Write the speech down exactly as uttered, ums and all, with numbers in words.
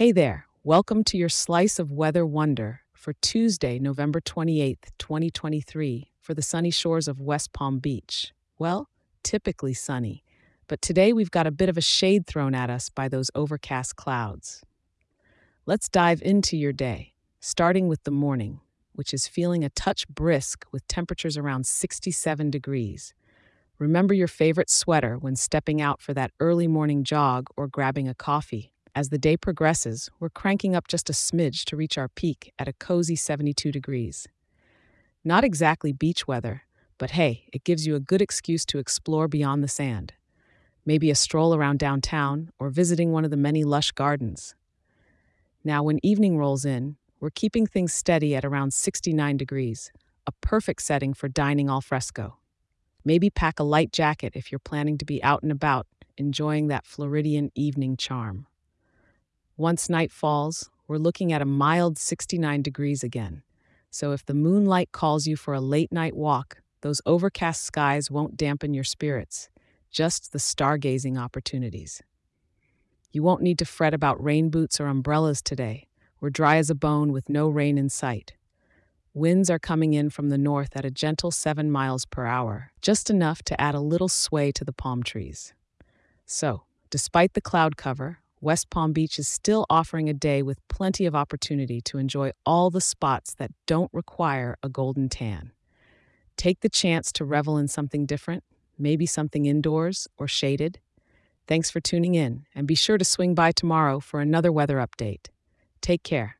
Hey there, welcome to your slice of weather wonder for Tuesday, November twenty-eighth, twenty twenty-three, for the sunny shores of West Palm Beach. Well, typically sunny, but today we've got a bit of a shade thrown at us by those overcast clouds. Let's dive into your day, starting with the morning, which is feeling a touch brisk with temperatures around sixty-seven degrees. Remember your favorite sweater when stepping out for that early morning jog or grabbing a coffee. As the day progresses, we're cranking up just a smidge to reach our peak at a cozy seventy-two degrees. Not exactly beach weather, but hey, it gives you a good excuse to explore beyond the sand. Maybe a stroll around downtown or visiting one of the many lush gardens. Now, when evening rolls in, we're keeping things steady at around sixty-nine degrees, a perfect setting for dining al fresco. Maybe pack a light jacket if you're planning to be out and about, enjoying that Floridian evening charm. Once night falls, we're looking at a mild sixty-nine degrees again. So if the moonlight calls you for a late-night walk, those overcast skies won't dampen your spirits, just the stargazing opportunities. You won't need to fret about rain boots or umbrellas today. We're dry as a bone with no rain in sight. Winds are coming in from the north at a gentle seven miles per hour, just enough to add a little sway to the palm trees. So, despite the cloud cover, West Palm Beach is still offering a day with plenty of opportunity to enjoy all the spots that don't require a golden tan. Take the chance to revel in something different, maybe something indoors or shaded. Thanks for tuning in, and be sure to swing by tomorrow for another weather update. Take care.